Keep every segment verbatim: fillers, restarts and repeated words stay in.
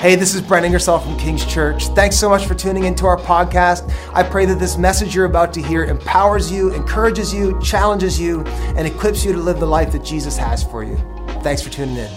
Hey, this is Brent Ingersoll from King's Church. Thanks so much for tuning into our podcast. I pray that this message you're about to hear empowers you, encourages you, challenges you, and equips you to live the life that Jesus has for you. Thanks for tuning in.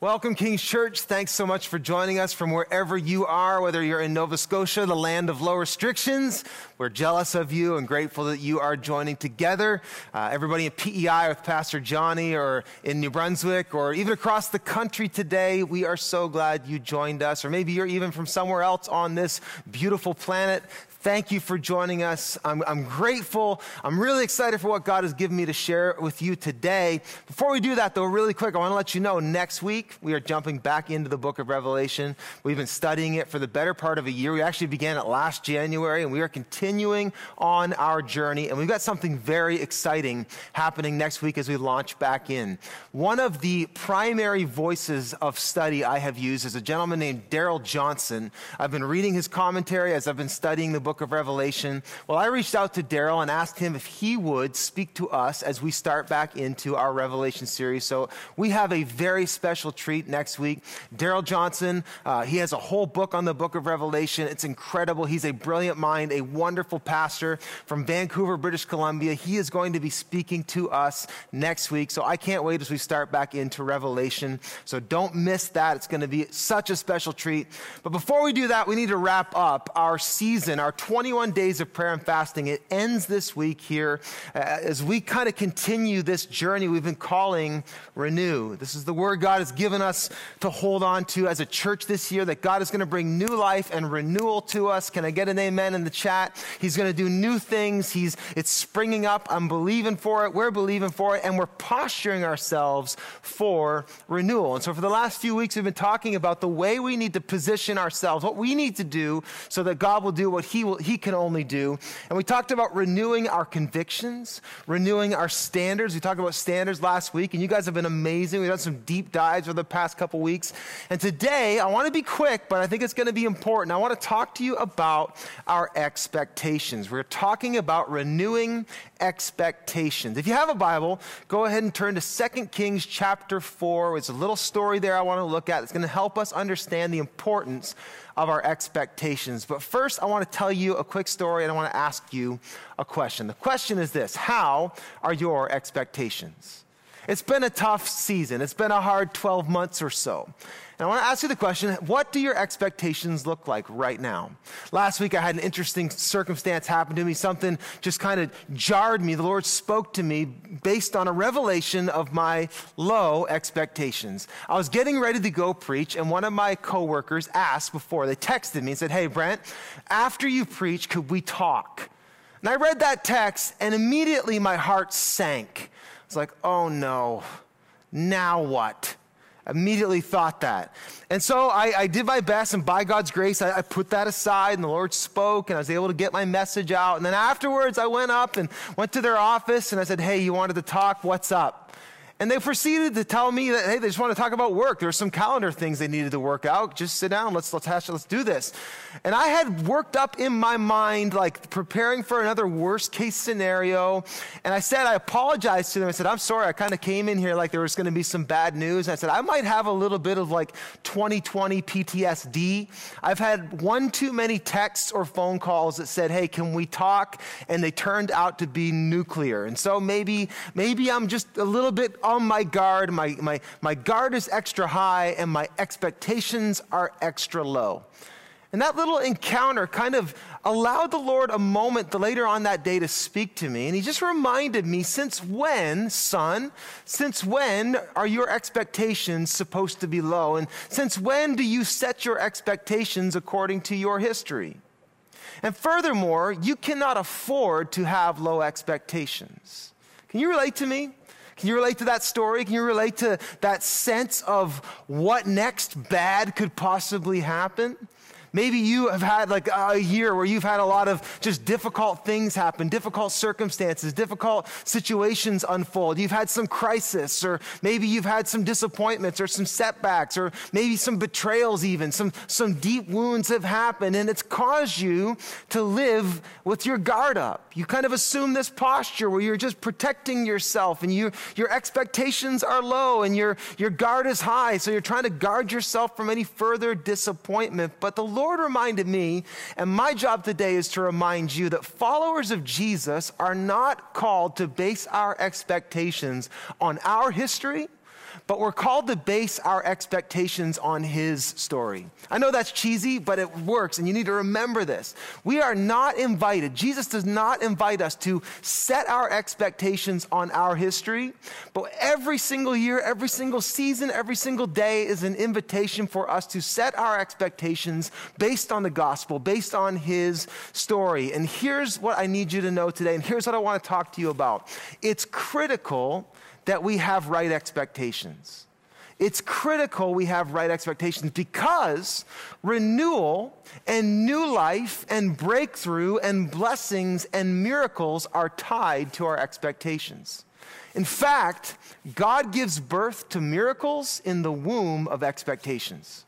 Welcome, King's Church. Thanks so much for joining us from wherever you are, whether you're in Nova Scotia, the land of low restrictions. We're jealous of you and grateful that you are joining together. Uh, everybody in P E I with Pastor Johnny, or in New Brunswick, or even across the country today, we are so glad you joined us. Or maybe you're even from somewhere else on this beautiful planet. Thank you for joining us. I'm, I'm grateful. I'm really excited for what God has given me to share with you today. Before we do that, though, really quick, I want to let you know next week we are jumping back into the book of Revelation. We've been studying it for the better part of a year. We actually began it last January, and we are continuing on our journey. And we've got something very exciting happening next week as we launch back in. One of the primary voices of study I have used is a gentleman named Daryl Johnson. I've been reading his commentary as I've been studying the book of Revelation. Well, I reached out to Daryl and asked him if he would speak to us as we start back into our Revelation series. So we have a very special treat next week. Daryl Johnson, uh, he has a whole book on the book of Revelation. It's incredible. He's a brilliant mind, a wonderful pastor from Vancouver, British Columbia. He is going to be speaking to us next week. So I can't wait as we start back into Revelation. So don't miss that. It's going to be such a special treat. But before we do that, we need to wrap up our season, our twenty-one days of prayer and fasting. It ends this week here uh, as we kind of continue this journey we've been calling Renew. This is the word God has given us to hold on to as a church this year, that God is going to bring new life and renewal to us. Can I get an amen in the chat? He's going to do new things. He's It's springing up. I'm believing for it. We're believing for it. And we're posturing ourselves for renewal. And so for the last few weeks, we've been talking about the way we need to position ourselves, what we need to do so that God will do what he He, will, he can only do. And we talked about renewing our convictions, renewing our standards. We talked about standards last week, and you guys have been amazing. We've done some deep dives over the past couple weeks. And today, I want to be quick, but I think it's going to be important. I want to talk to you about our expectations. We're talking about renewing expectations. If you have a Bible, go ahead and turn to Second Kings chapter four. It's a little story there I want to look at. It's going to help us understand the importance of our expectations. But first, I want to tell you a quick story, and I want to ask you a question. The question is this: how are your expectations? It's been a tough season. It's been a hard twelve months or so. And I want to ask you the question, what do your expectations look like right now? Last week, I had an interesting circumstance happen to me. Something just kind of jarred me. The Lord spoke to me based on a revelation of my low expectations. I was getting ready to go preach, and one of my coworkers asked before, they texted me and said, "Hey, Brent, after you preach, could we talk?" And I read that text, and immediately my heart sank. I was like, oh no, now what? Immediately thought that. And so I, I did my best, and by God's grace, I, I put that aside, and the Lord spoke, and I was able to get my message out. And then afterwards, I went up and went to their office, and I said, "Hey, you wanted to talk? What's up?" And they proceeded to tell me that, hey, they just want to talk about work. There were some calendar things they needed to work out. Just sit down. Let's let's hash, let's do this. And I had worked up in my mind, like, preparing for another worst case scenario. And I said, I apologized to them. I said, "I'm sorry. I kind of came in here like there was going to be some bad news." And I said, "I might have a little bit of like twenty twenty P T S D. I've had one too many texts or phone calls that said, 'Hey, can we talk?' And they turned out to be nuclear. And so maybe, maybe I'm just a little bit on my guard, my, my, my guard is extra high, and my expectations are extra low." And that little encounter kind of allowed the Lord a moment later on that day to speak to me. And he just reminded me, since when, son, since when are your expectations supposed to be low? And since when do you set your expectations according to your history? And furthermore, you cannot afford to have low expectations. Can you relate to me? Can you relate to that story? Can you relate to that sense of what next bad could possibly happen? Maybe you have had like a year where you've had a lot of just difficult things happen, difficult circumstances, difficult situations unfold. You've had some crisis, or maybe you've had some disappointments or some setbacks, or maybe some betrayals even. Some, some deep wounds have happened, and it's caused you to live with your guard up. You kind of assume this posture where you're just protecting yourself, and you, your expectations are low, and your, your guard is high, so you're trying to guard yourself from any further disappointment. But the Lord reminded me, and my job today is to remind you, that followers of Jesus are not called to base our expectations on our history, but we're called to base our expectations on his story. I know that's cheesy, but it works, and you need to remember this. We are not invited. Jesus does not invite us to set our expectations on our history, but every single year, every single season, every single day is an invitation for us to set our expectations based on the gospel, based on his story. And here's what I need you to know today, and here's what I want to talk to you about. It's critical that we have right expectations. It's critical we have right expectations, because renewal and new life and breakthrough and blessings and miracles are tied to our expectations. In fact, God gives birth to miracles in the womb of expectations.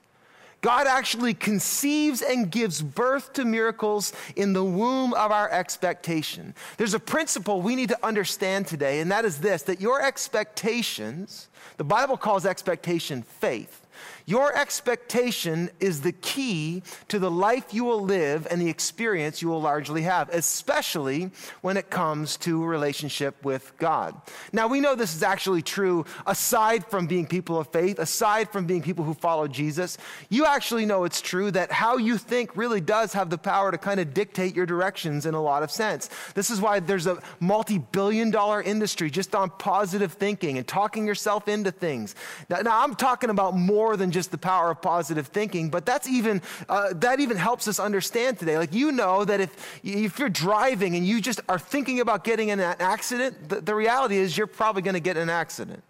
God actually conceives and gives birth to miracles in the womb of our expectation. There's a principle we need to understand today, and that is this, that your expectations, the Bible calls expectation faith. Your expectation is the key to the life you will live and the experience you will largely have, especially when it comes to relationship with God. Now, we know this is actually true aside from being people of faith, aside from being people who follow Jesus. You actually know it's true that how you think really does have the power to kind of dictate your directions in a lot of sense. This is why there's a multi-billion dollar industry just on positive thinking and talking yourself into things. Now, now I'm talking about more More than just the power of positive thinking, but that's even uh, that even helps us understand today. Like, you know that if if you're driving and you just are thinking about getting in an accident, the, the reality is you're probably going to get in an accident.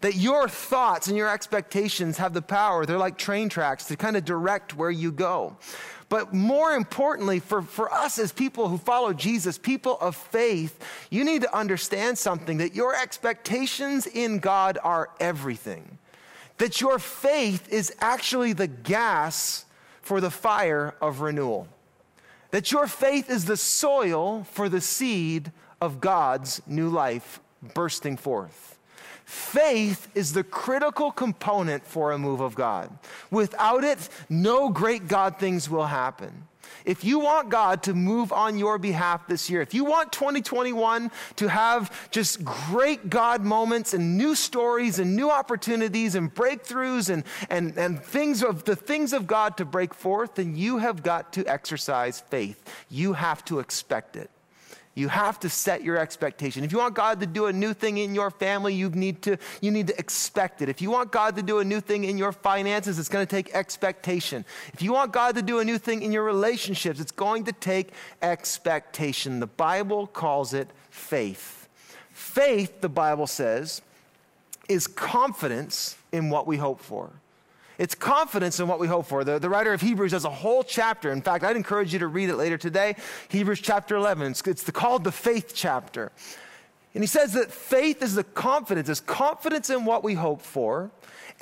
That your thoughts and your expectations have the power. They're like train tracks to kind of direct where you go. But more importantly, for, for us as people who follow Jesus, people of faith, you need to understand something, that your expectations in God are everything. That your faith is actually the gas for the fire of renewal. That your faith is the soil for the seed of God's new life bursting forth. Faith is the critical component for a move of God. Without it, no great God things will happen. If you want God to move on your behalf this year, if you want twenty twenty-one to have just great God moments and new stories and new opportunities and breakthroughs and, and, and things of the things of God to break forth, then you have got to exercise faith. You have to expect it. You have to set your expectation. If you want God to do a new thing in your family, you need to, you need to expect it. If you want God to do a new thing in your finances, it's going to take expectation. If you want God to do a new thing in your relationships, it's going to take expectation. The Bible calls it faith. Faith, the Bible says, is confidence in what we hope for. It's confidence in what we hope for. The, the writer of Hebrews has a whole chapter. In fact, I'd encourage you to read it later today. Hebrews chapter eleven. It's, it's the, called the faith chapter. And he says that faith is the confidence. It's confidence in what we hope for.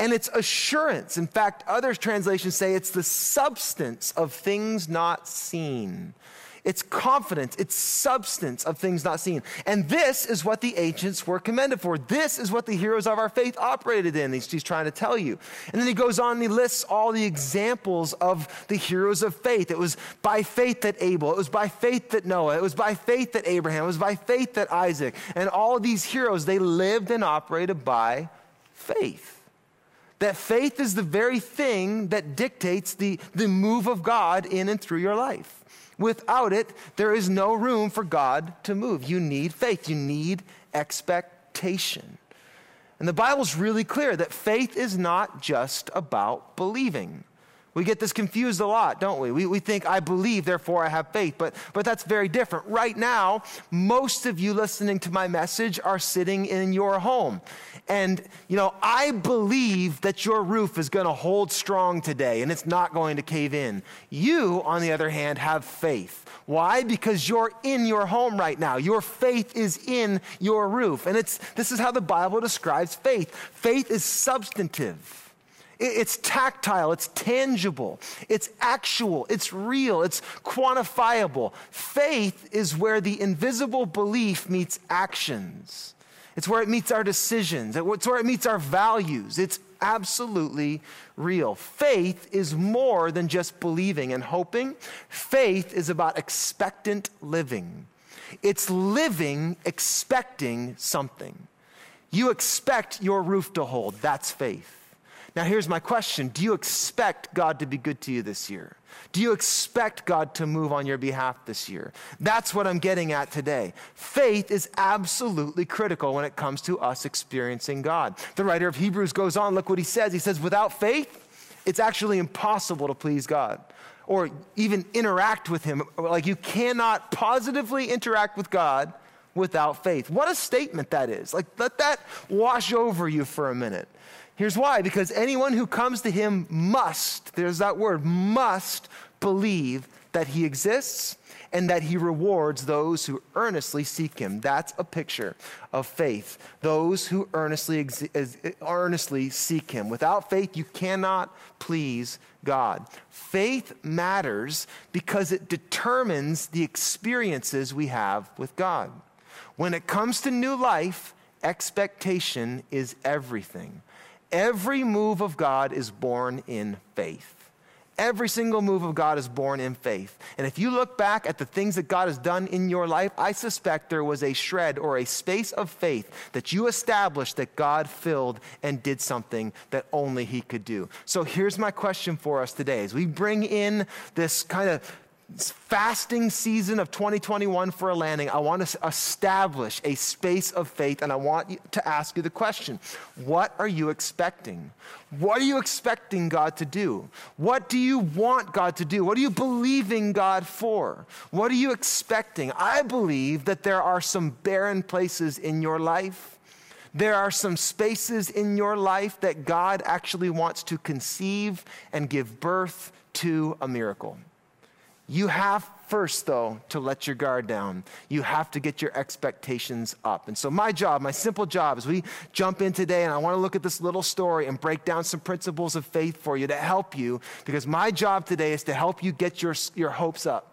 And it's assurance. In fact, other translations say it's the substance of things not seen. It's confidence, it's substance of things not seen. And this is what the ancients were commended for. This is what the heroes of our faith operated in, he's, he's trying to tell you. And then he goes on and he lists all the examples of the heroes of faith. It was by faith that Abel, it was by faith that Noah, it was by faith that Abraham, it was by faith that Isaac. And all these heroes, they lived and operated by faith. That faith is the very thing that dictates the, the move of God in and through your life. Without it, there is no room for God to move. You need faith. You need expectation. And the Bible's really clear that faith is not just about believing. We get this confused a lot, don't we? We, we think, I believe, therefore I have faith. But, but that's very different. Right now, most of you listening to my message are sitting in your home. And, you know, I believe that your roof is going to hold strong today and it's not going to cave in. You, on the other hand, have faith. Why? Because you're in your home right now. Your faith is in your roof. And it's this is how the Bible describes faith. Faith is substantive. It's tactile, it's tangible, it's actual, it's real, it's quantifiable. Faith is where the invisible belief meets actions. It's where it meets our decisions. It's where it meets our values. It's absolutely real. Faith is more than just believing and hoping. Faith is about expectant living. It's living expecting something. You expect your roof to hold. That's faith. Now, here's my question. Do you expect God to be good to you this year? Do you expect God to move on your behalf this year? That's what I'm getting at today. Faith is absolutely critical when it comes to us experiencing God. The writer of Hebrews goes on. Look what he says. He says, without faith, it's actually impossible to please God or even interact with him. Like, you cannot positively interact with God without faith. What a statement that is. Like, let that wash over you for a minute. Here's why, because anyone who comes to him must, there's that word, must believe that he exists and that he rewards those who earnestly seek him. That's a picture of faith. Those who earnestly ex- earnestly seek him. Without faith, you cannot please God. Faith matters because it determines the experiences we have with God. When it comes to new life, expectation is everything. Every move of God is born in faith. Every single move of God is born in faith. And if you look back at the things that God has done in your life, I suspect there was a shred or a space of faith that you established that God filled and did something that only he could do. So here's my question for us today. As we bring in this kind of fasting season of twenty twenty-one for a landing, I want to establish a space of faith, and I want to ask you the question, what are you expecting? What are you expecting God to do? What do you want God to do? What are you believing God for? What are you expecting? I believe that there are some barren places in your life. There are some spaces in your life that God actually wants to conceive and give birth to a miracle. You have first, though, to let your guard down. You have to get your expectations up. And so my job, my simple job, is we jump in today, and I want to look at this little story and break down some principles of faith for you to help you, because my job today is to help you get your, your hopes up.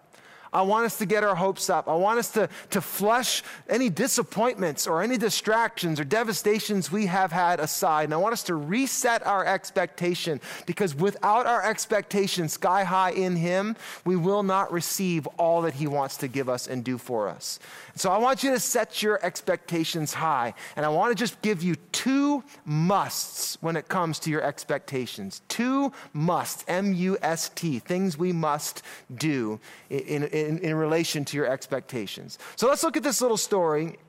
I want us to get our hopes up. I want us to, to flush any disappointments or any distractions or devastations we have had aside. And I want us to reset our expectation, because without our expectation sky high in him, we will not receive all that he wants to give us and do for us. So I want you to set your expectations high. And I want to just give you two musts when it comes to your expectations. Two musts, M U S T, things we must do in, in In, in relation to your expectations. So let's look at this little story.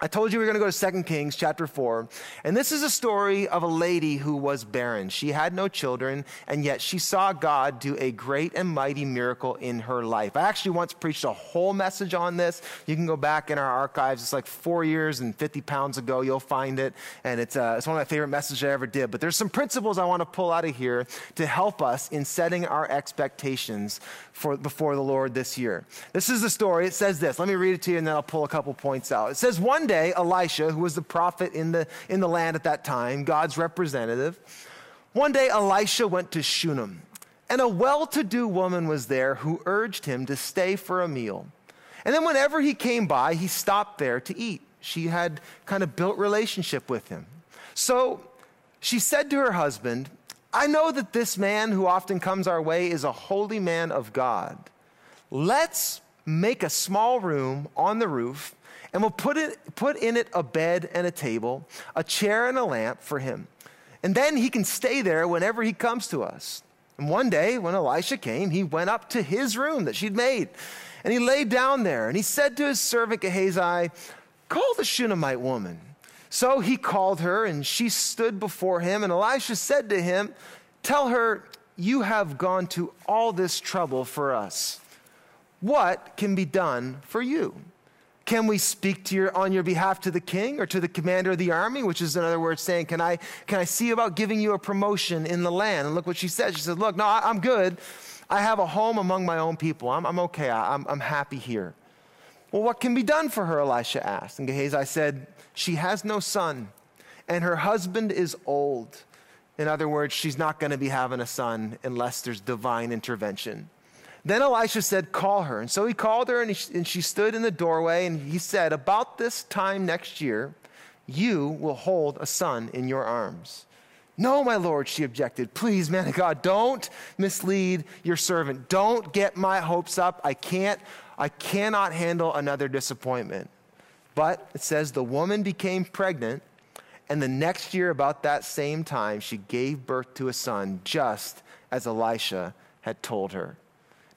I told you we were going to go to Second Kings chapter four. And this is a story of a lady who was barren. She had no children, and yet she saw God do a great and mighty miracle in her life. I actually once preached a whole message on this. You can go back in our archives. It's like four years and fifty pounds ago. You'll find it. And it's, uh, it's one of my favorite messages I ever did. But there's some principles I want to pull out of here to help us in setting our expectations for before the Lord this year. This is the story. It says this. Let me read it to you, and then I'll pull a couple points out. It says, one One day, Elisha, who was the prophet in the, in the land at that time, God's representative, one day Elisha went to Shunem, and a well-to-do woman was there who urged him to stay for a meal. And then whenever he came by, he stopped there to eat. She had kind of built relationship with him. So she said to her husband, I know that this man who often comes our way is a holy man of God. Let's make a small room on the roof, and we'll put, it, put in it a bed and a table, a chair and a lamp for him. And then he can stay there whenever he comes to us. And one day when Elisha came, he went up to his room that she'd made. And he lay down there. And he said to his servant Gehazi, call the Shunammite woman. So he called her, and she stood before him. And Elisha said to him, tell her, you have gone to all this trouble for us. What can be done for you? Can we speak to your, on your behalf to the king or to the commander of the army? Which is another word saying, can I, can I see about giving you a promotion in the land? And look what she said. She said, look, no, I, I'm good. I have a home among my own people. I'm, I'm okay. I, I'm, I'm happy here. Well, what can be done for her? Elisha asked. And Gehazi said, she has no son and her husband is old. In other words, she's not going to be having a son unless there's divine intervention. Then Elisha said, call her. And so he called her, and, he, and she stood in the doorway, and he said, about this time next year, you will hold a son in your arms. No, my Lord, she objected. Please, man of God, don't mislead your servant. Don't get my hopes up. I can't, I cannot handle another disappointment. But it says the woman became pregnant, and the next year about that same time, she gave birth to a son, just as Elisha had told her.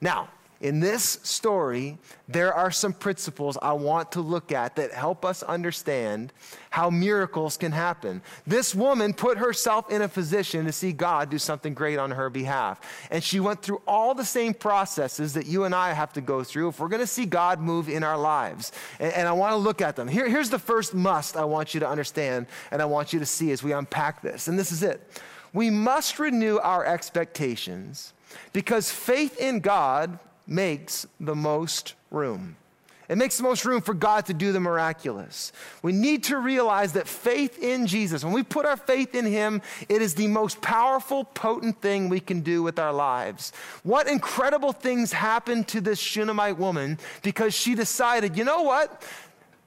Now, in this story, there are some principles I want to look at that help us understand how miracles can happen. This woman put herself in a position to see God do something great on her behalf. And she went through all the same processes that you and I have to go through if we're going to see God move in our lives. And, and I want to look at them. Here, here's the first must I want you to understand and I want you to see as we unpack this. And this is it. We must renew our expectations, because faith in God makes the most room. It makes the most room for God to do the miraculous. We need to realize that faith in Jesus, when we put our faith in him, it is the most powerful, potent thing we can do with our lives. What incredible things happened to this Shunammite woman because she decided, you know what?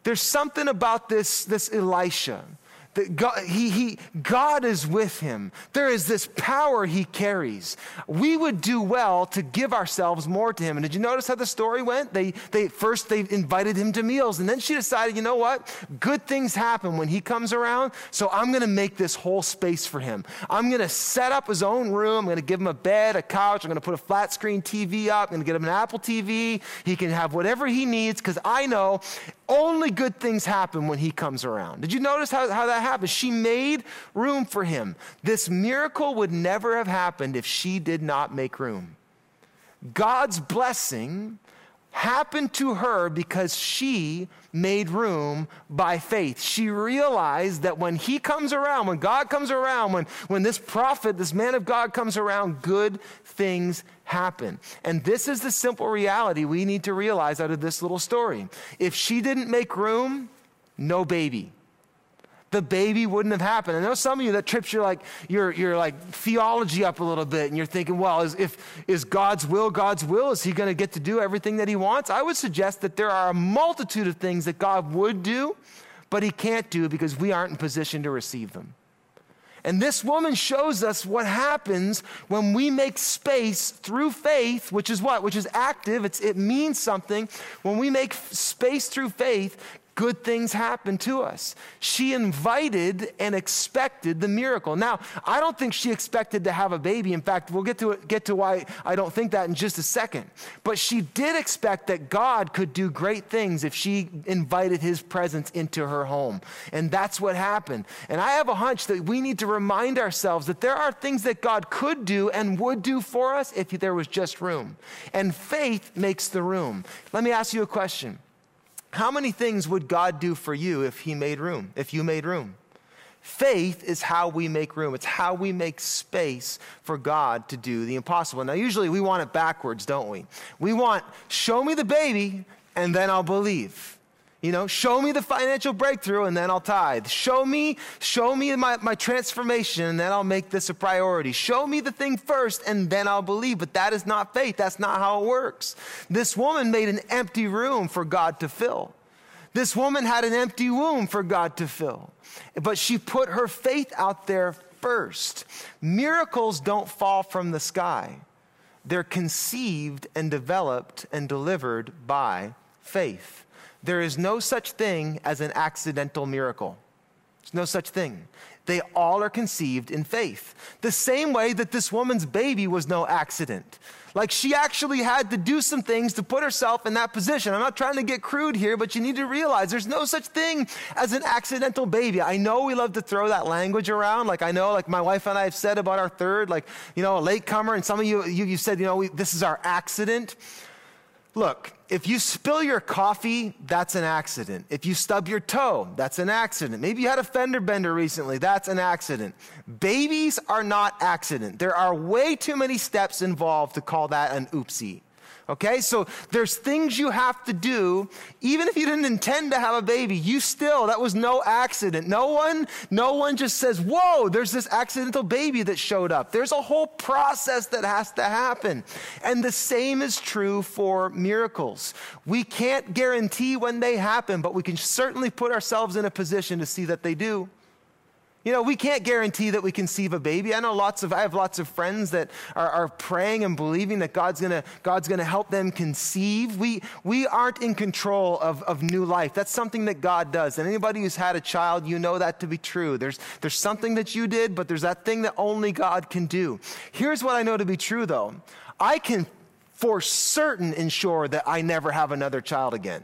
There's something about this, this Elisha. That God, he, he, God is with him. There is this power he carries. We would do well to give ourselves more to him. And did you notice how the story went? They, they first they invited him to meals, and then she decided, you know what? Good things happen when he comes around, so I'm going to make this whole space for him. I'm going to set up his own room. I'm going to give him a bed, a couch. I'm going to put a flat screen T V up. I'm going to get him an Apple T V. He can have whatever he needs, because I know only good things happen when he comes around. Did you notice how, how that happened? She made room for him. This miracle would never have happened if she did not make room. God's blessing happened to her because she made room by faith. She realized that when he comes around, when God comes around, when, when this prophet, this man of God comes around, good things happen. And this is the simple reality we need to realize out of this little story. If she didn't make room, no baby. The baby wouldn't have happened. I know some of you, that trips your like your your like theology up a little bit, and you're thinking, well, is if is God's will God's will? Is he going to get to do everything that he wants? I would suggest that there are a multitude of things that God would do, but he can't do because we aren't in position to receive them. And this woman shows us what happens when we make space through faith, which is what? Which is active. It's, it means something. When we make f- space through faith, good things happen to us. She invited and expected the miracle. Now, I don't think she expected to have a baby. In fact, we'll get to it, get to why I don't think that in just a second. But she did expect that God could do great things if she invited his presence into her home. And that's what happened. And I have a hunch that we need to remind ourselves that there are things that God could do and would do for us if there was just room. And faith makes the room. Let me ask you a question. How many things would God do for you if he made room, if you made room? Faith is how we make room. It's how we make space for God to do the impossible. Now, usually we want it backwards, don't we? We want, show me the baby, and then I'll believe. You know, show me the financial breakthrough, and then I'll tithe. Show me, show me my, my transformation, and then I'll make this a priority. Show me the thing first, and then I'll believe. But that is not faith. That's not how it works. This woman made an empty room for God to fill. This woman had an empty womb for God to fill. But she put her faith out there first. Miracles don't fall from the sky. They're conceived and developed and delivered by faith. There is no such thing as an accidental miracle. There's no such thing. They all are conceived in faith. The same way that this woman's baby was no accident. Like she actually had to do some things to put herself in that position. I'm not trying to get crude here, but you need to realize there's no such thing as an accidental baby. I know we love to throw that language around. Like I know, like my wife and I have said about our third, like, you know, a latecomer, and some of you, you, you said, you know, we, this is our accident. Look, if you spill your coffee, that's an accident. If you stub your toe, that's an accident. Maybe you had a fender bender recently, that's an accident. Babies are not accident. There are way too many steps involved to call that an oopsie. Okay, so there's things you have to do. Even if you didn't intend to have a baby, you still, that was no accident. No one, no one just says, whoa, there's this accidental baby that showed up. There's a whole process that has to happen. And the same is true for miracles. We can't guarantee when they happen, but we can certainly put ourselves in a position to see that they do. You know, we can't guarantee that we conceive a baby. I know lots of, I have lots of friends that are, are praying and believing that God's gonna, God's gonna help them conceive. We, we aren't in control of, of new life. That's something that God does. And anybody who's had a child, you know that to be true. There's, there's something that you did, but there's that thing that only God can do. Here's what I know to be true though. I can for certain ensure that I never have another child again.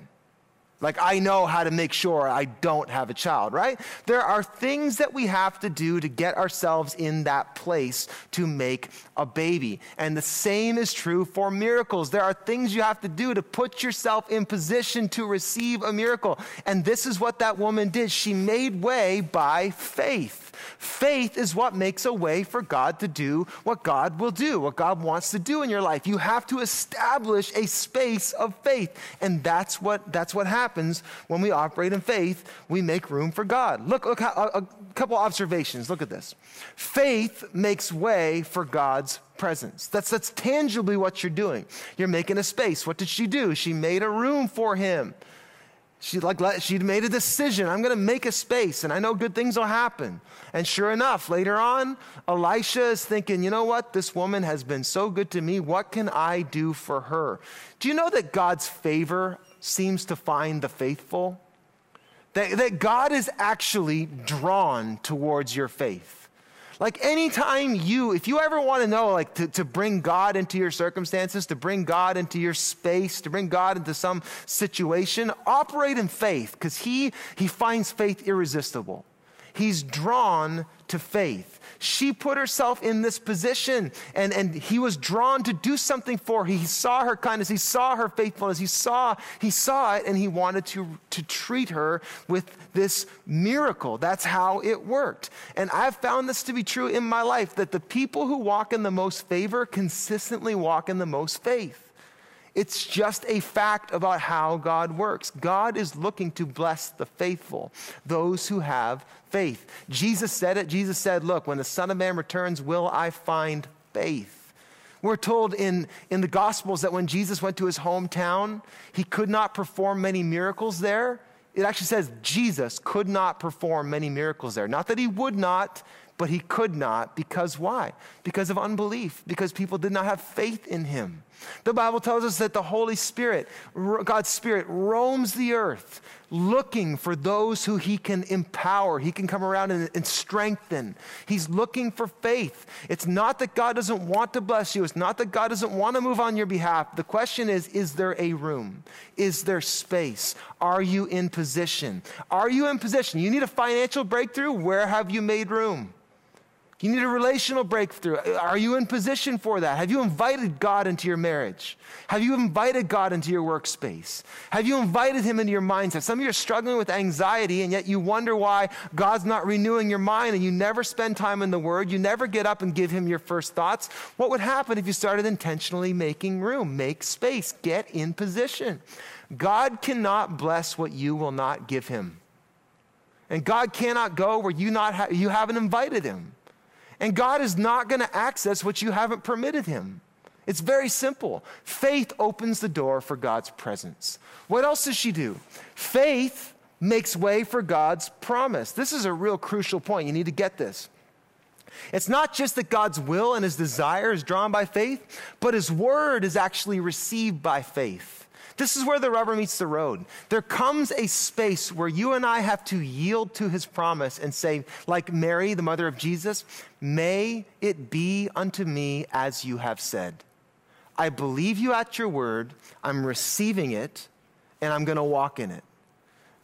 Like I know how to make sure I don't have a child, right? There are things that we have to do to get ourselves in that place to make a baby. And the same is true for miracles. There are things you have to do to put yourself in position to receive a miracle. And this is what that woman did. She made way by faith. Faith is what makes a way for God to do what God will do, what God wants to do in your life. You have to establish a space of faith. And that's what, that's what happens when we operate in faith. We make room for God. Look, look how, a, a couple observations. Look at this. Faith makes way for God's presence. That's, that's tangibly what you're doing. You're making a space. What did she do? She made a room for him. She like she made a decision. I'm going to make a space, and I know good things will happen. And sure enough, later on, Elisha is thinking, you know what? This woman has been so good to me. What can I do for her? Do you know that God's favor seems to find the faithful? That, that God is actually drawn towards your faith. Like anytime you, if you ever want to know, like to, to bring God into your circumstances, to bring God into your space, to bring God into some situation, operate in faith because he, he finds faith irresistible. He's drawn to faith. She put herself in this position and, and he was drawn to do something for her. He saw her kindness. He saw her faithfulness. He saw, he saw it and he wanted to, to treat her with this miracle. That's how it worked. And I've found this to be true in my life, that the people who walk in the most favor consistently walk in the most faith. It's just a fact about how God works. God is looking to bless the faithful, those who have faith. Jesus said it. Jesus said, look, when the Son of Man returns, will I find faith? We're told in, in the Gospels that when Jesus went to his hometown, he could not perform many miracles there. It actually says Jesus could not perform many miracles there. Not that he would not, but he could not, because why? Because of unbelief, because people did not have faith in him. The Bible tells us that the Holy Spirit, God's Spirit, roams the earth looking for those who he can empower. He can come around and, and strengthen. He's looking for faith. It's not that God doesn't want to bless you. It's not that God doesn't want to move on your behalf. The question is, is there a room? Is there space? Are you in position? Are you in position? You need a financial breakthrough? Where have you made room? You need a relational breakthrough. Are you in position for that? Have you invited God into your marriage? Have you invited God into your workspace? Have you invited him into your mindset? Some of you are struggling with anxiety, and yet you wonder why God's not renewing your mind, and you never spend time in the Word. You never get up and give him your first thoughts. What would happen if you started intentionally making room? Make space. Get in position. God cannot bless what you will not give him. And God cannot go where you, not ha- you haven't invited him. And God is not going to access what you haven't permitted him. It's very simple. Faith opens the door for God's presence. What else does she do? Faith makes way for God's promise. This is a real crucial point. You need to get this. It's not just that God's will and his desire is drawn by faith, but his word is actually received by faith. This is where the rubber meets the road. There comes a space where you and I have to yield to his promise and say, like Mary, the mother of Jesus, may it be unto me as you have said. I believe you at your word, I'm receiving it, and I'm going to walk in it.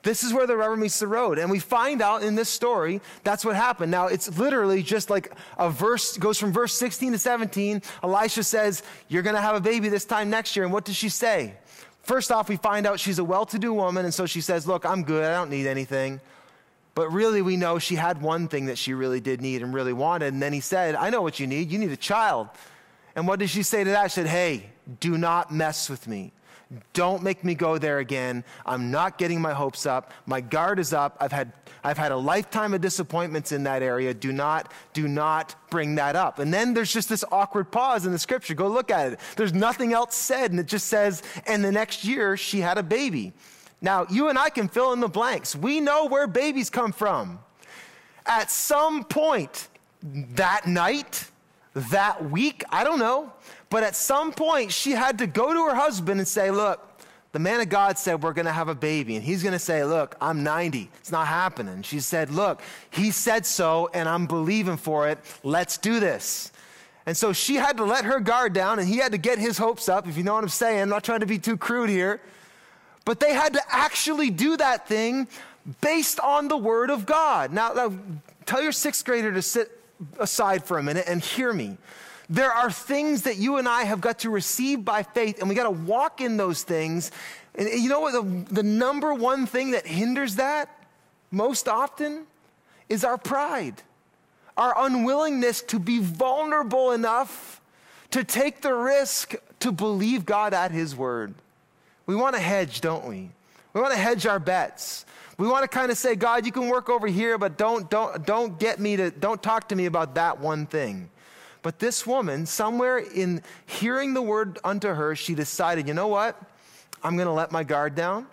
This is where the rubber meets the road. And we find out in this story, that's what happened. Now, it's literally just like a verse, goes from verse sixteen to seventeen. Elisha says, you're going to have a baby this time next year. And what does she say? First off, we find out she's a well-to-do woman. And so she says, look, I'm good. I don't need anything. But really, we know she had one thing that she really did need and really wanted. And then he said, I know what you need. You need a child. And what did she say to that? She said, hey, do not mess with me. Don't make me go there again. I'm not getting my hopes up. My guard is up. I've had, I've had a lifetime of disappointments in that area. Do not, do not bring that up. And then there's just this awkward pause in the scripture. Go look at it. There's nothing else said. And it just says, and the next year she had a baby. Now, you and I can fill in the blanks. We know where babies come from. At some point that night, that week, I don't know. But at some point, she had to go to her husband and say, look, the man of God said we're going to have a baby. And he's going to say, look, I'm ninety. It's not happening. She said, look, he said so, and I'm believing for it. Let's do this. And so she had to let her guard down, and he had to get his hopes up, if you know what I'm saying. I'm not trying to be too crude here. But they had to actually do that thing based on the word of God. Now, now tell your sixth grader to sit aside for a minute and hear me. There are things that you and I have got to receive by faith, and we got to walk in those things. And you know what the, the number one thing that hinders that most often is our pride, our unwillingness to be vulnerable enough to take the risk to believe God at his word. We want to hedge, don't we? We want to hedge our bets. We want to kind of say, God, you can work over here, but don't, don't, don't get me to, don't talk to me about that one thing. But this woman, somewhere in hearing the word unto her, she decided, you know what? I'm going to let my guard down.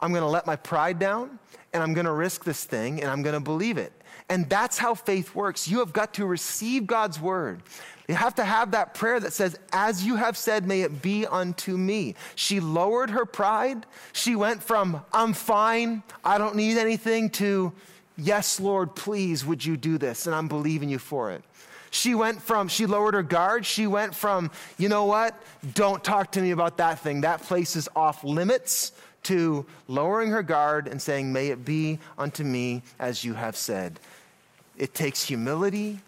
I'm going to let my pride down. And I'm going to risk this thing. And I'm going to believe it. And that's how faith works. You have got to receive God's word. You have to have that prayer that says, as you have said, may it be unto me. She lowered her pride. She went from, I'm fine, I don't need anything, to, yes, Lord, please, would you do this? And I'm believing you for it. She went from, she lowered her guard. She went from, you know what? Don't talk to me about that thing. That place is off limits, to lowering her guard and saying, may it be unto me as you have said. It takes humility.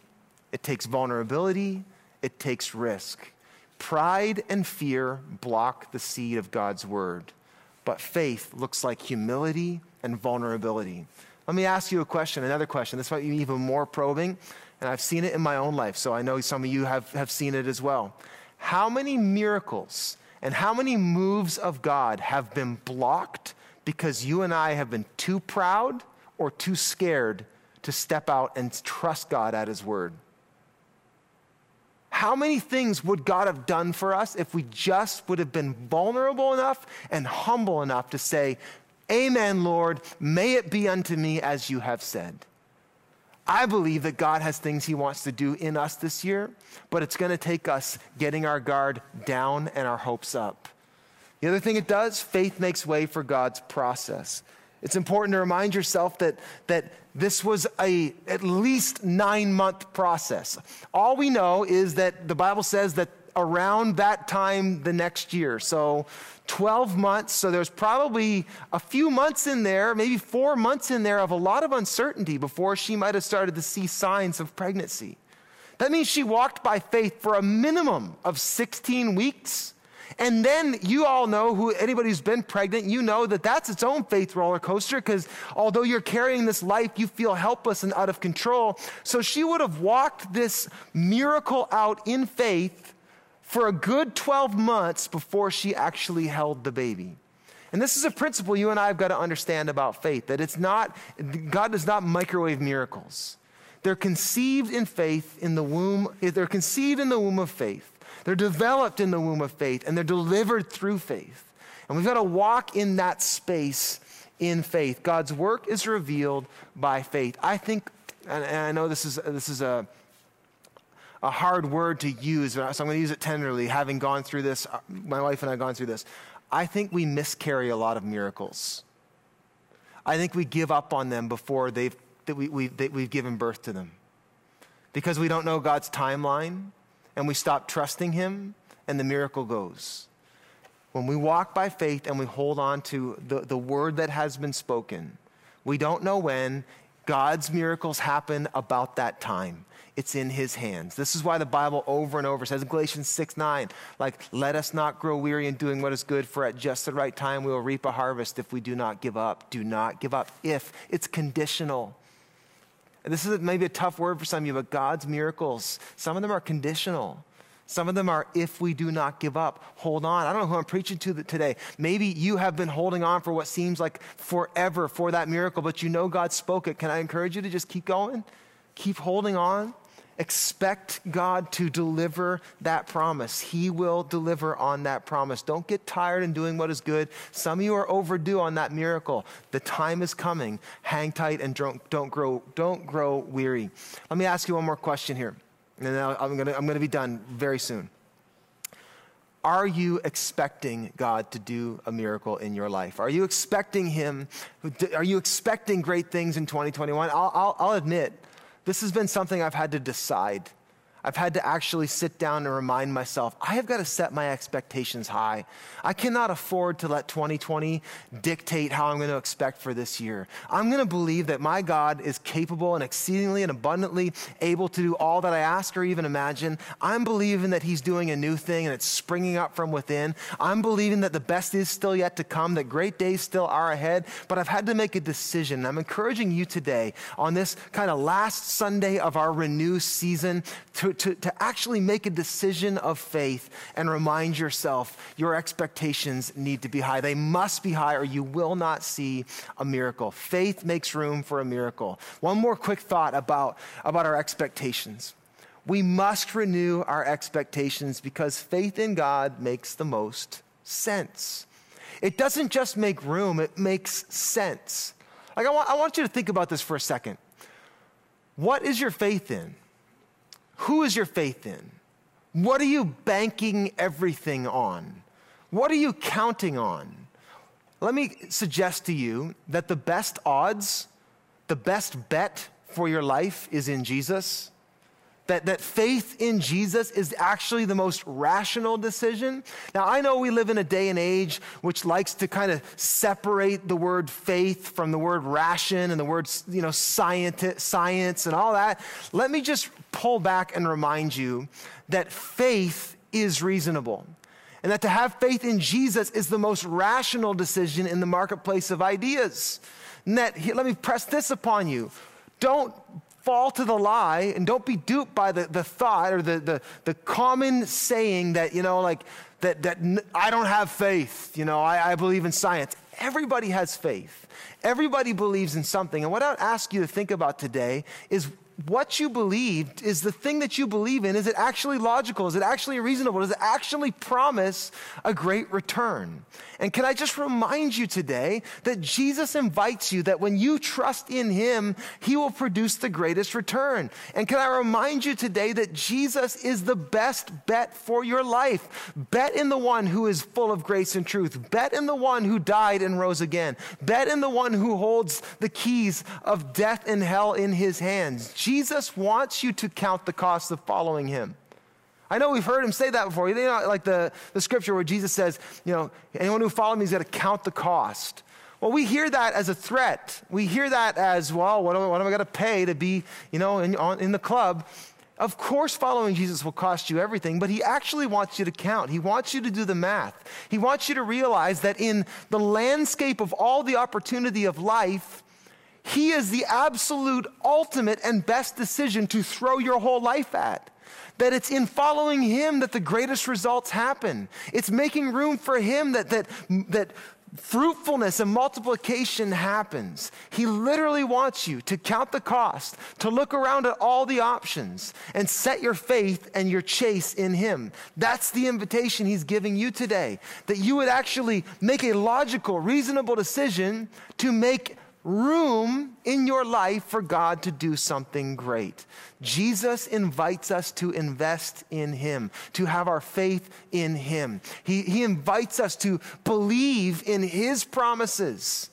It takes vulnerability. It takes risk. Pride and fear block the seed of God's word. But faith looks like humility and vulnerability. Let me ask you a question, another question. This might be even more probing. And I've seen it in my own life, so I know some of you have, have seen it as well. How many miracles and how many moves of God have been blocked because you and I have been too proud or too scared to step out and trust God at his word? How many things would God have done for us if we just would have been vulnerable enough and humble enough to say, amen, Lord, may it be unto me as you have said? I believe that God has things he wants to do in us this year, but it's going to take us getting our guard down and our hopes up. The other thing it does, faith makes way for God's process. It's important to remind yourself that, that this was a at least nine-month process. All we know is that the Bible says that around that time the next year. So twelve months. So there's probably a few months in there, maybe four months in there of a lot of uncertainty before she might have started to see signs of pregnancy. That means she walked by faith for a minimum of sixteen weeks. And then you all know, who anybody who's been pregnant, you know that that's its own faith roller coaster, because although you're carrying this life, you feel helpless and out of control. So she would have walked this miracle out in faith for a good twelve months before she actually held the baby. And this is a principle you and I have got to understand about faith, that it's not, God does not microwave miracles. They're conceived in faith in the womb, they're conceived in the womb of faith. They're developed in the womb of faith, and they're delivered through faith. And we've got to walk in that space in faith. God's work is revealed by faith. I think, and I know this is, this is a, a hard word to use, so I'm going to use it tenderly. Having gone through this, my wife and I have gone through this. I think we miscarry a lot of miracles. I think we give up on them before they've, that we, we, that we've given birth to them, because we don't know God's timeline, and we stop trusting him, and the miracle goes. When we walk by faith and we hold on to the, the word that has been spoken, we don't know when. God's miracles happen about that time. It's in his hands. This is why the Bible over and over says in Galatians six nine, like, let us not grow weary in doing what is good, for at just the right time we will reap a harvest if we do not give up. Do not give up if. It's conditional. And this is maybe a tough word for some of you, but God's miracles, some of them are conditional. Some of them are if we do not give up. Hold on. I don't know who I'm preaching to today. Maybe you have been holding on for what seems like forever for that miracle, but you know God spoke it. Can I encourage you to just keep going? Keep holding on. Expect God to deliver that promise. He will deliver on that promise. Don't get tired in doing what is good. Some of you are overdue on that miracle. The time is coming. Hang tight and don't, don't grow, don't grow weary. Let me ask you one more question here. And now I'm going to, I'm going to be done very soon. Are you expecting God to do a miracle in your life? Are you expecting him? Are you expecting great things in twenty twenty-one? I'll, I'll, I'll admit, this has been something I've had to decide. I've had to actually sit down and remind myself, I have got to set my expectations high. I cannot afford to let twenty twenty dictate how I'm going to expect for this year. I'm going to believe that my God is capable and exceedingly and abundantly able to do all that I ask or even imagine. I'm believing that he's doing a new thing and it's springing up from within. I'm believing that the best is still yet to come, that great days still are ahead, but I've had to make a decision. I'm encouraging you today on this kind of last Sunday of our Renew season to To, to actually make a decision of faith and remind yourself your expectations need to be high. They must be high or you will not see a miracle. Faith makes room for a miracle. One more quick thought about, about our expectations. We must renew our expectations because faith in God makes the most sense. It doesn't just make room, it makes sense. Like I want, I want you to think about this for a second. What is your faith in? Who is your faith in? What are you banking everything on? What are you counting on? Let me suggest to you that the best odds, the best bet for your life is in Jesus. That, that faith in Jesus is actually the most rational decision. Now, I know we live in a day and age which likes to kind of separate the word faith from the word ration and the word, you know, science, science and all that. Let me just pull back and remind you that faith is reasonable. And that to have faith in Jesus is the most rational decision in the marketplace of ideas. And that, here, let me press this upon you. Don't fall to the lie and don't be duped by the, the thought or the, the, the common saying that, you know, like that, that I don't have faith, you know, I, I believe in science. Everybody has faith. Everybody believes in something. And what I would ask you to think about today is what you believe, is the thing that you believe in, is it actually logical? Is it actually reasonable? Does it actually promise a great return? And can I just remind you today that Jesus invites you that when you trust in him, he will produce the greatest return. And can I remind you today that Jesus is the best bet for your life. Bet in the one who is full of grace and truth. Bet in the one who died and rose again. Bet in the one who holds the keys of death and hell in his hands. Jesus wants you to count the cost of following him. I know we've heard him say that before. You know, like the, the scripture where Jesus says, you know, anyone who follows me has got to count the cost. Well, we hear that as a threat. We hear that as, well, what am, what am I going to pay to be, you know, in, on, in the club? Of course, following Jesus will cost you everything, but he actually wants you to count. He wants you to do the math. He wants you to realize that in the landscape of all the opportunity of life, he is the absolute ultimate and best decision to throw your whole life at. That it's in following him that the greatest results happen. It's making room for him that that that fruitfulness and multiplication happens. He literally wants you to count the cost, to look around at all the options and set your faith and your chase in him. That's the invitation he's giving you today, that you would actually make a logical, reasonable decision to make room in your life for God to do something great. Jesus invites us to invest in him, to have our faith in him. He, he invites us to believe in his promises,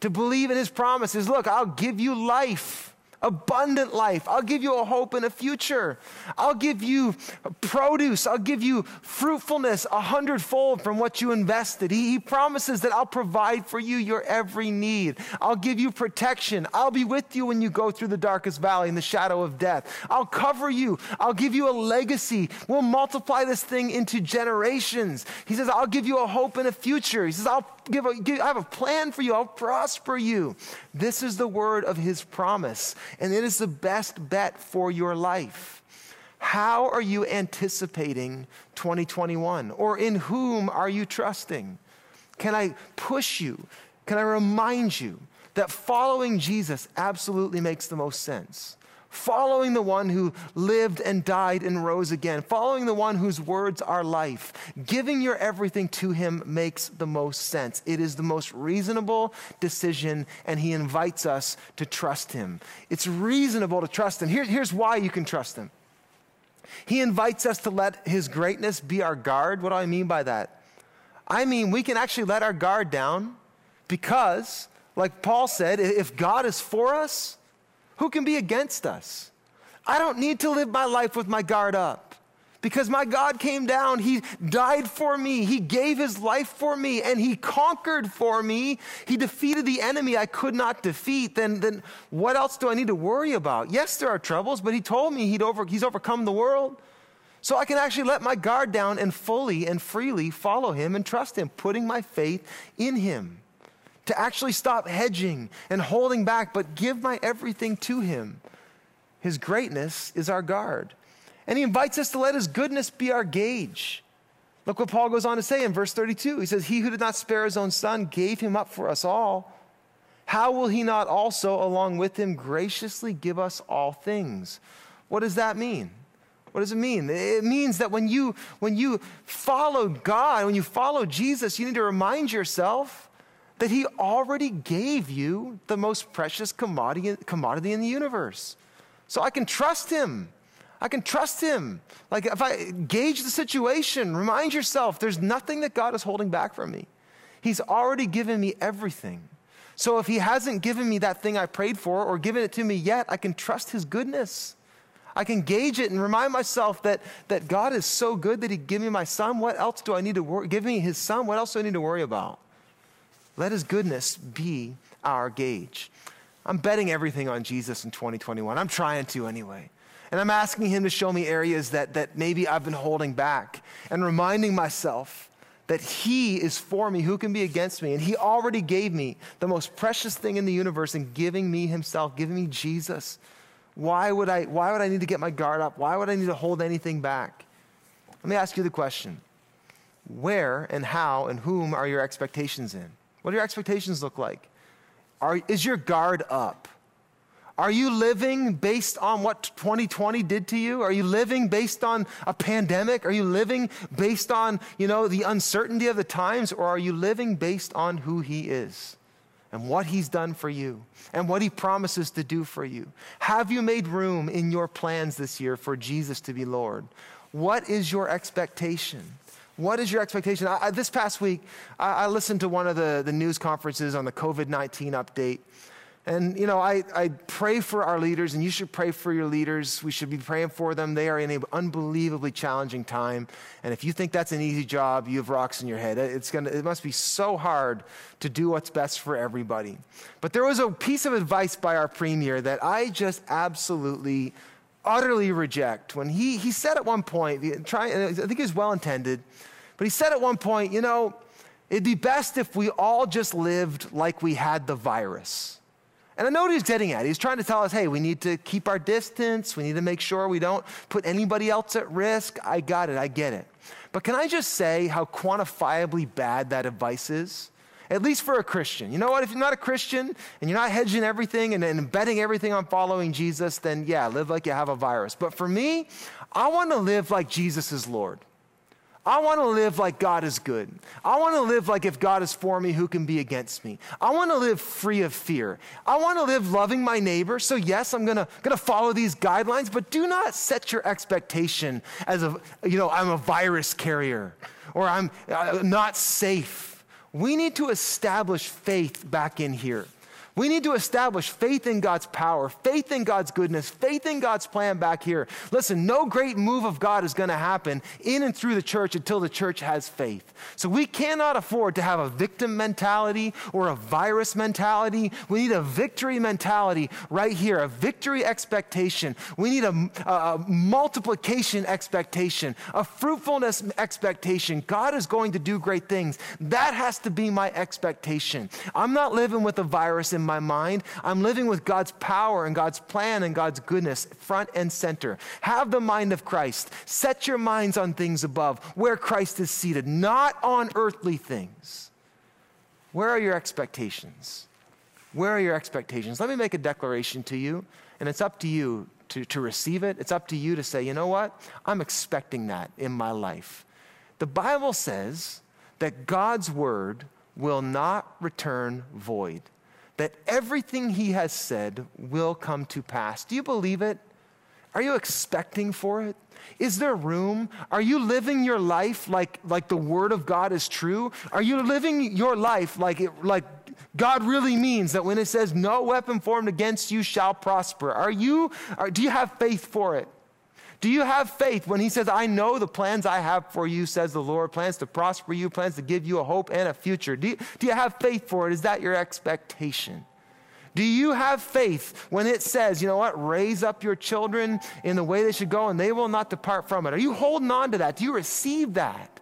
to believe in his promises. Look, I'll give you life. abundant life. I'll give you a hope and a future. I'll give you produce. I'll give you fruitfulness a hundredfold from what you invested. He, he promises that I'll provide for you your every need. I'll give you protection. I'll be with you when you go through the darkest valley and the shadow of death. I'll cover you. I'll give you a legacy. We'll multiply this thing into generations. He says, I'll give you a hope and a future. He says, I'll give a, give, I have a plan for you. I'll prosper you. This is the word of his promise. And it is the best bet for your life. How are you anticipating twenty twenty-one? Or in whom are you trusting? Can I push you? Can I remind you that following Jesus absolutely makes the most sense? Following the one who lived and died and rose again. Following the one whose words are life. Giving your everything to him makes the most sense. It is the most reasonable decision, and he invites us to trust him. It's reasonable to trust him. Here, here's why you can trust him. He invites us to let his greatness be our guard. What do I mean by that? I mean, we can actually let our guard down because, like Paul said, if God is for us, who can be against us? I don't need to live my life with my guard up because my God came down. He died for me. He gave his life for me and he conquered for me. He defeated the enemy I could not defeat. Then, then what else do I need to worry about? Yes, there are troubles, but he told me he'd over, he's overcome the world. So I can actually let my guard down and fully and freely follow him and trust him, putting my faith in him. To actually stop hedging and holding back, but give my everything to him. His greatness is our guard. And he invites us to let his goodness be our gauge. Look what Paul goes on to say in verse thirty-two. He says, he who did not spare his own son gave him up for us all. How will he not also, along with him, graciously give us all things? What does that mean? What does it mean? It means that when you, when you follow God, when you follow Jesus, you need to remind yourself that he already gave you the most precious commodity, commodity in the universe. So I can trust him. I can trust him. Like if I gauge the situation, remind yourself, there's nothing that God is holding back from me. He's already given me everything. So if he hasn't given me that thing I prayed for or given it to me yet, I can trust his goodness. I can gauge it and remind myself that, that God is so good that he gave me my son. What else do I need to worry? Give me his son. What else do I need to worry about? Let his goodness be our gauge. I'm betting everything on Jesus in twenty twenty-one. I'm trying to anyway. And I'm asking him to show me areas that, that maybe I've been holding back and reminding myself that he is for me. Who can be against me? And he already gave me the most precious thing in the universe in giving me himself, giving me Jesus. Why would I, why would I need to get my guard up? Why would I need to hold anything back? Let me ask you the question. Where and how and whom are your expectations in? What do your expectations look like? Are, is your guard up? Are you living based on what twenty twenty did to you? Are you living based on a pandemic? Are you living based on, you know, the uncertainty of the times? Or are you living based on who he is and what he's done for you and what he promises to do for you? Have you made room in your plans this year for Jesus to be Lord? What is your expectation? What is your expectation? I, I, this past week, I, I listened to one of the, the news conferences on the COVID nineteen update. And, you know, I, I pray for our leaders, and you should pray for your leaders. We should be praying for them. They are in an unbelievably challenging time. And if you think that's an easy job, you have rocks in your head. It's gonna, it must be so hard to do what's best for everybody. But there was a piece of advice by our premier that I just absolutely, utterly reject. When he, he said at one point, try, I think he was well-intended, but he said at one point, you know, it'd be best if we all just lived like we had the virus. And I know what he's getting at. He's trying to tell us, hey, we need to keep our distance. We need to make sure we don't put anybody else at risk. I got it. I get it. But can I just say how quantifiably bad that advice is? At least for a Christian. You know what? If you're not a Christian and you're not hedging everything and, and betting everything on following Jesus, then yeah, live like you have a virus. But for me, I want to live like Jesus is Lord. I want to live like God is good. I want to live like if God is for me, who can be against me? I want to live free of fear. I want to live loving my neighbor. So yes, I'm going to going to follow these guidelines, but do not set your expectation as a, you know, I'm a virus carrier or I'm uh, not safe. We need to establish faith back in here. We need to establish faith in God's power, faith in God's goodness, faith in God's plan back here. Listen, no great move of God is going to happen in and through the church until the church has faith. So we cannot afford to have a victim mentality or a virus mentality. We need a victory mentality right here, a victory expectation. We need a, a multiplication expectation, a fruitfulness expectation. God is going to do great things. That has to be my expectation. I'm not living with a virus in my mind. I'm living with God's power and God's plan and God's goodness front and center. Have the mind of Christ. Set your minds on things above where Christ is seated, not on earthly things. Where are your expectations? Where are your expectations? Let me make a declaration to you, and it's up to you to, to receive it. It's up to you to say, you know what? I'm expecting that in my life. The Bible says that God's word will not return void, that everything he has said will come to pass. Do you believe it? Are you expecting for it? Is there room? Are you living your life like, like the word of God is true? Are you living your life like it, like God really means that when it says no weapon formed against you shall prosper? Are you, are, do you have faith for it? Do you have faith when he says, I know the plans I have for you, says the Lord, plans to prosper you, plans to give you a hope and a future? Do you, do you have faith for it? Is that your expectation? Do you have faith when it says, you know what, raise up your children in the way they should go and they will not depart from it? Are you holding on to that? Do you receive that?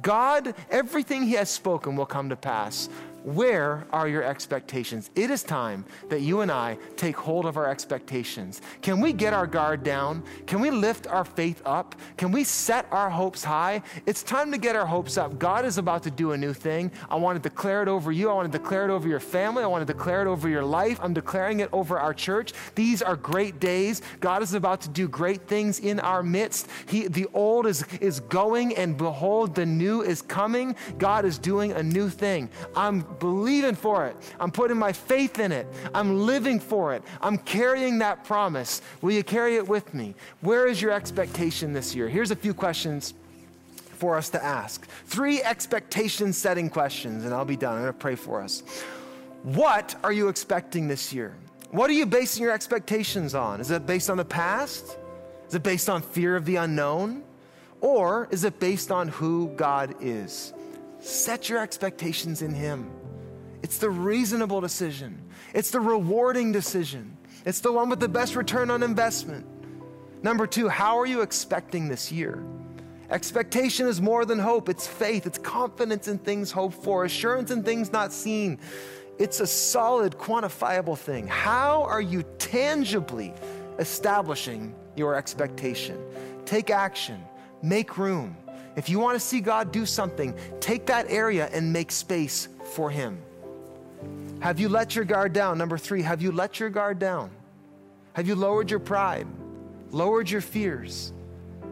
God, everything he has spoken will come to pass. Where are your expectations? It is time that you and I take hold of our expectations. Can we get our guard down? Can we lift our faith up? Can we set our hopes high? It's time to get our hopes up. God is about to do a new thing. I want to declare it over you. I want to declare it over your family. I want to declare it over your life. I'm declaring it over our church. These are great days. God is about to do great things in our midst. He, the old is, is going, and behold, the new is coming. God is doing a new thing. I'm believing for it. I'm putting my faith in it. I'm living for it. I'm carrying that promise. Will you carry it with me? Where is your expectation this year? Here's a few questions for us to ask. Three expectation setting questions, and I'll be done. I'm going to pray for us. What are you expecting this year? What are you basing your expectations on? Is it based on the past? Is it based on fear of the unknown? Or is it based on who God is? Set your expectations in him. It's the reasonable decision. It's the rewarding decision. It's the one with the best return on investment. Number two, how are you expecting this year? Expectation is more than hope. It's faith. It's confidence in things hoped for, assurance in things not seen. It's a solid, quantifiable thing. How are you tangibly establishing your expectation? Take action. Make room. If you want to see God do something, take that area and make space for him. Have you let your guard down? Number three, have you let your guard down? Have you lowered your pride, lowered your fears?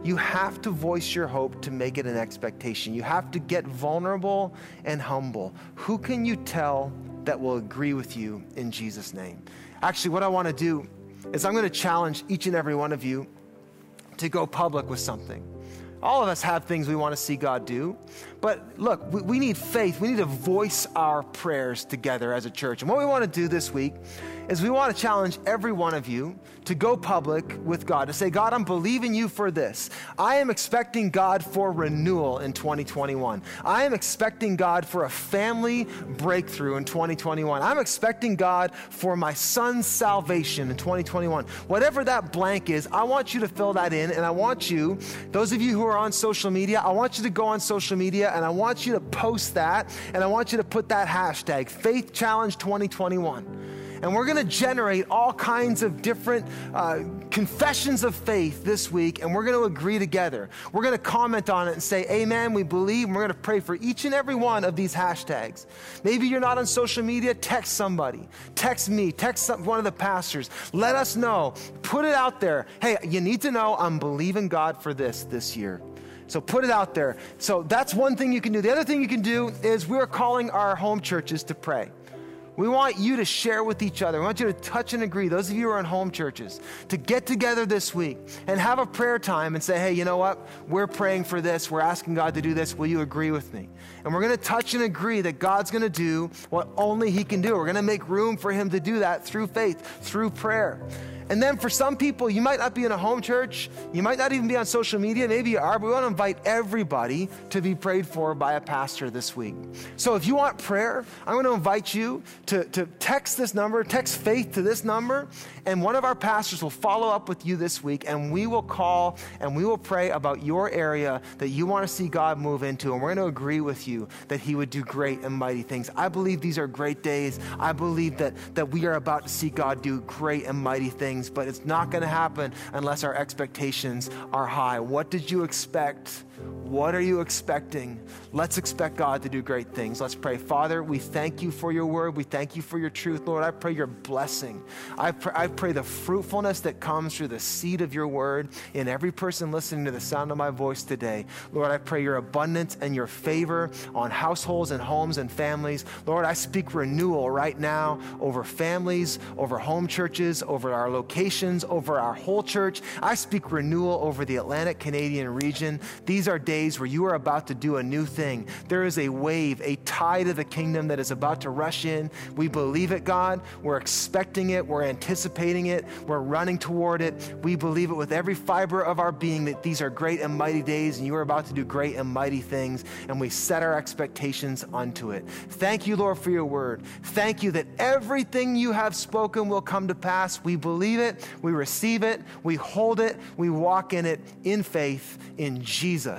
You have to voice your hope to make it an expectation. You have to get vulnerable and humble. Who can you tell that will agree with you in Jesus' name? Actually, what I want to do is I'm going to challenge each and every one of you to go public with something. All of us have things we want to see God do. But look, we, we need faith. We need to voice our prayers together as a church. And what we want to do this week is we want to challenge every one of you to go public with God, to say, God, I'm believing you for this. I am expecting God for renewal in twenty twenty-one. I am expecting God for a family breakthrough in twenty twenty-one. I'm expecting God for my son's salvation in twenty twenty-one. Whatever that blank is, I want you to fill that in. And I want you, those of you who are on social media, I want you to go on social media and I want you to post that. And I want you to put that hashtag, Faith Challenge twenty twenty-one. And we're going to generate all kinds of different uh, confessions of faith this week, and we're going to agree together. We're going to comment on it and say, amen, we believe, and we're going to pray for each and every one of these hashtags. Maybe you're not on social media, text somebody. Text me, text some, one of the pastors. Let us know. Put it out there. Hey, you need to know I'm believing God for this this year. So put it out there. So that's one thing you can do. The other thing you can do is we're calling our home churches to pray. We want you to share with each other. We want you to touch and agree, those of you who are in home churches, to get together this week and have a prayer time and say, hey, you know what? We're praying for this. We're asking God to do this. Will you agree with me? And we're going to touch and agree that God's going to do what only he can do. We're going to make room for him to do that through faith, through prayer. And then for some people, you might not be in a home church. You might not even be on social media. Maybe you are, but we want to invite everybody to be prayed for by a pastor this week. So if you want prayer, I'm going to invite you to, to text this number, text faith to this number, and one of our pastors will follow up with you this week, and we will call and we will pray about your area that you want to see God move into, and we're going to agree with you that he would do great and mighty things. I believe these are great days. I believe that, that we are about to see God do great and mighty things. But it's not going to happen unless our expectations are high. What did you expect? What are you expecting? Let's expect God to do great things. Let's pray. Father, we thank you for your word. We thank you for your truth. Lord, I pray your blessing. I pray, I pray the fruitfulness that comes through the seed of your word in every person listening to the sound of my voice today. Lord, I pray your abundance and your favor on households and homes and families. Lord, I speak renewal right now over families, over home churches, over our locations, over our whole church. I speak renewal over the Atlantic Canadian region. These are days where you are about to do a new thing. There is a wave, a tide of the kingdom that is about to rush in. We believe it, God. We're expecting it. We're anticipating it. We're running toward it. We believe it with every fiber of our being that these are great and mighty days and you are about to do great and mighty things, and we set our expectations unto it. Thank you, Lord, for your word. Thank you that everything you have spoken will come to pass. We believe it. We receive it. We hold it. We walk in it in faith in Jesus.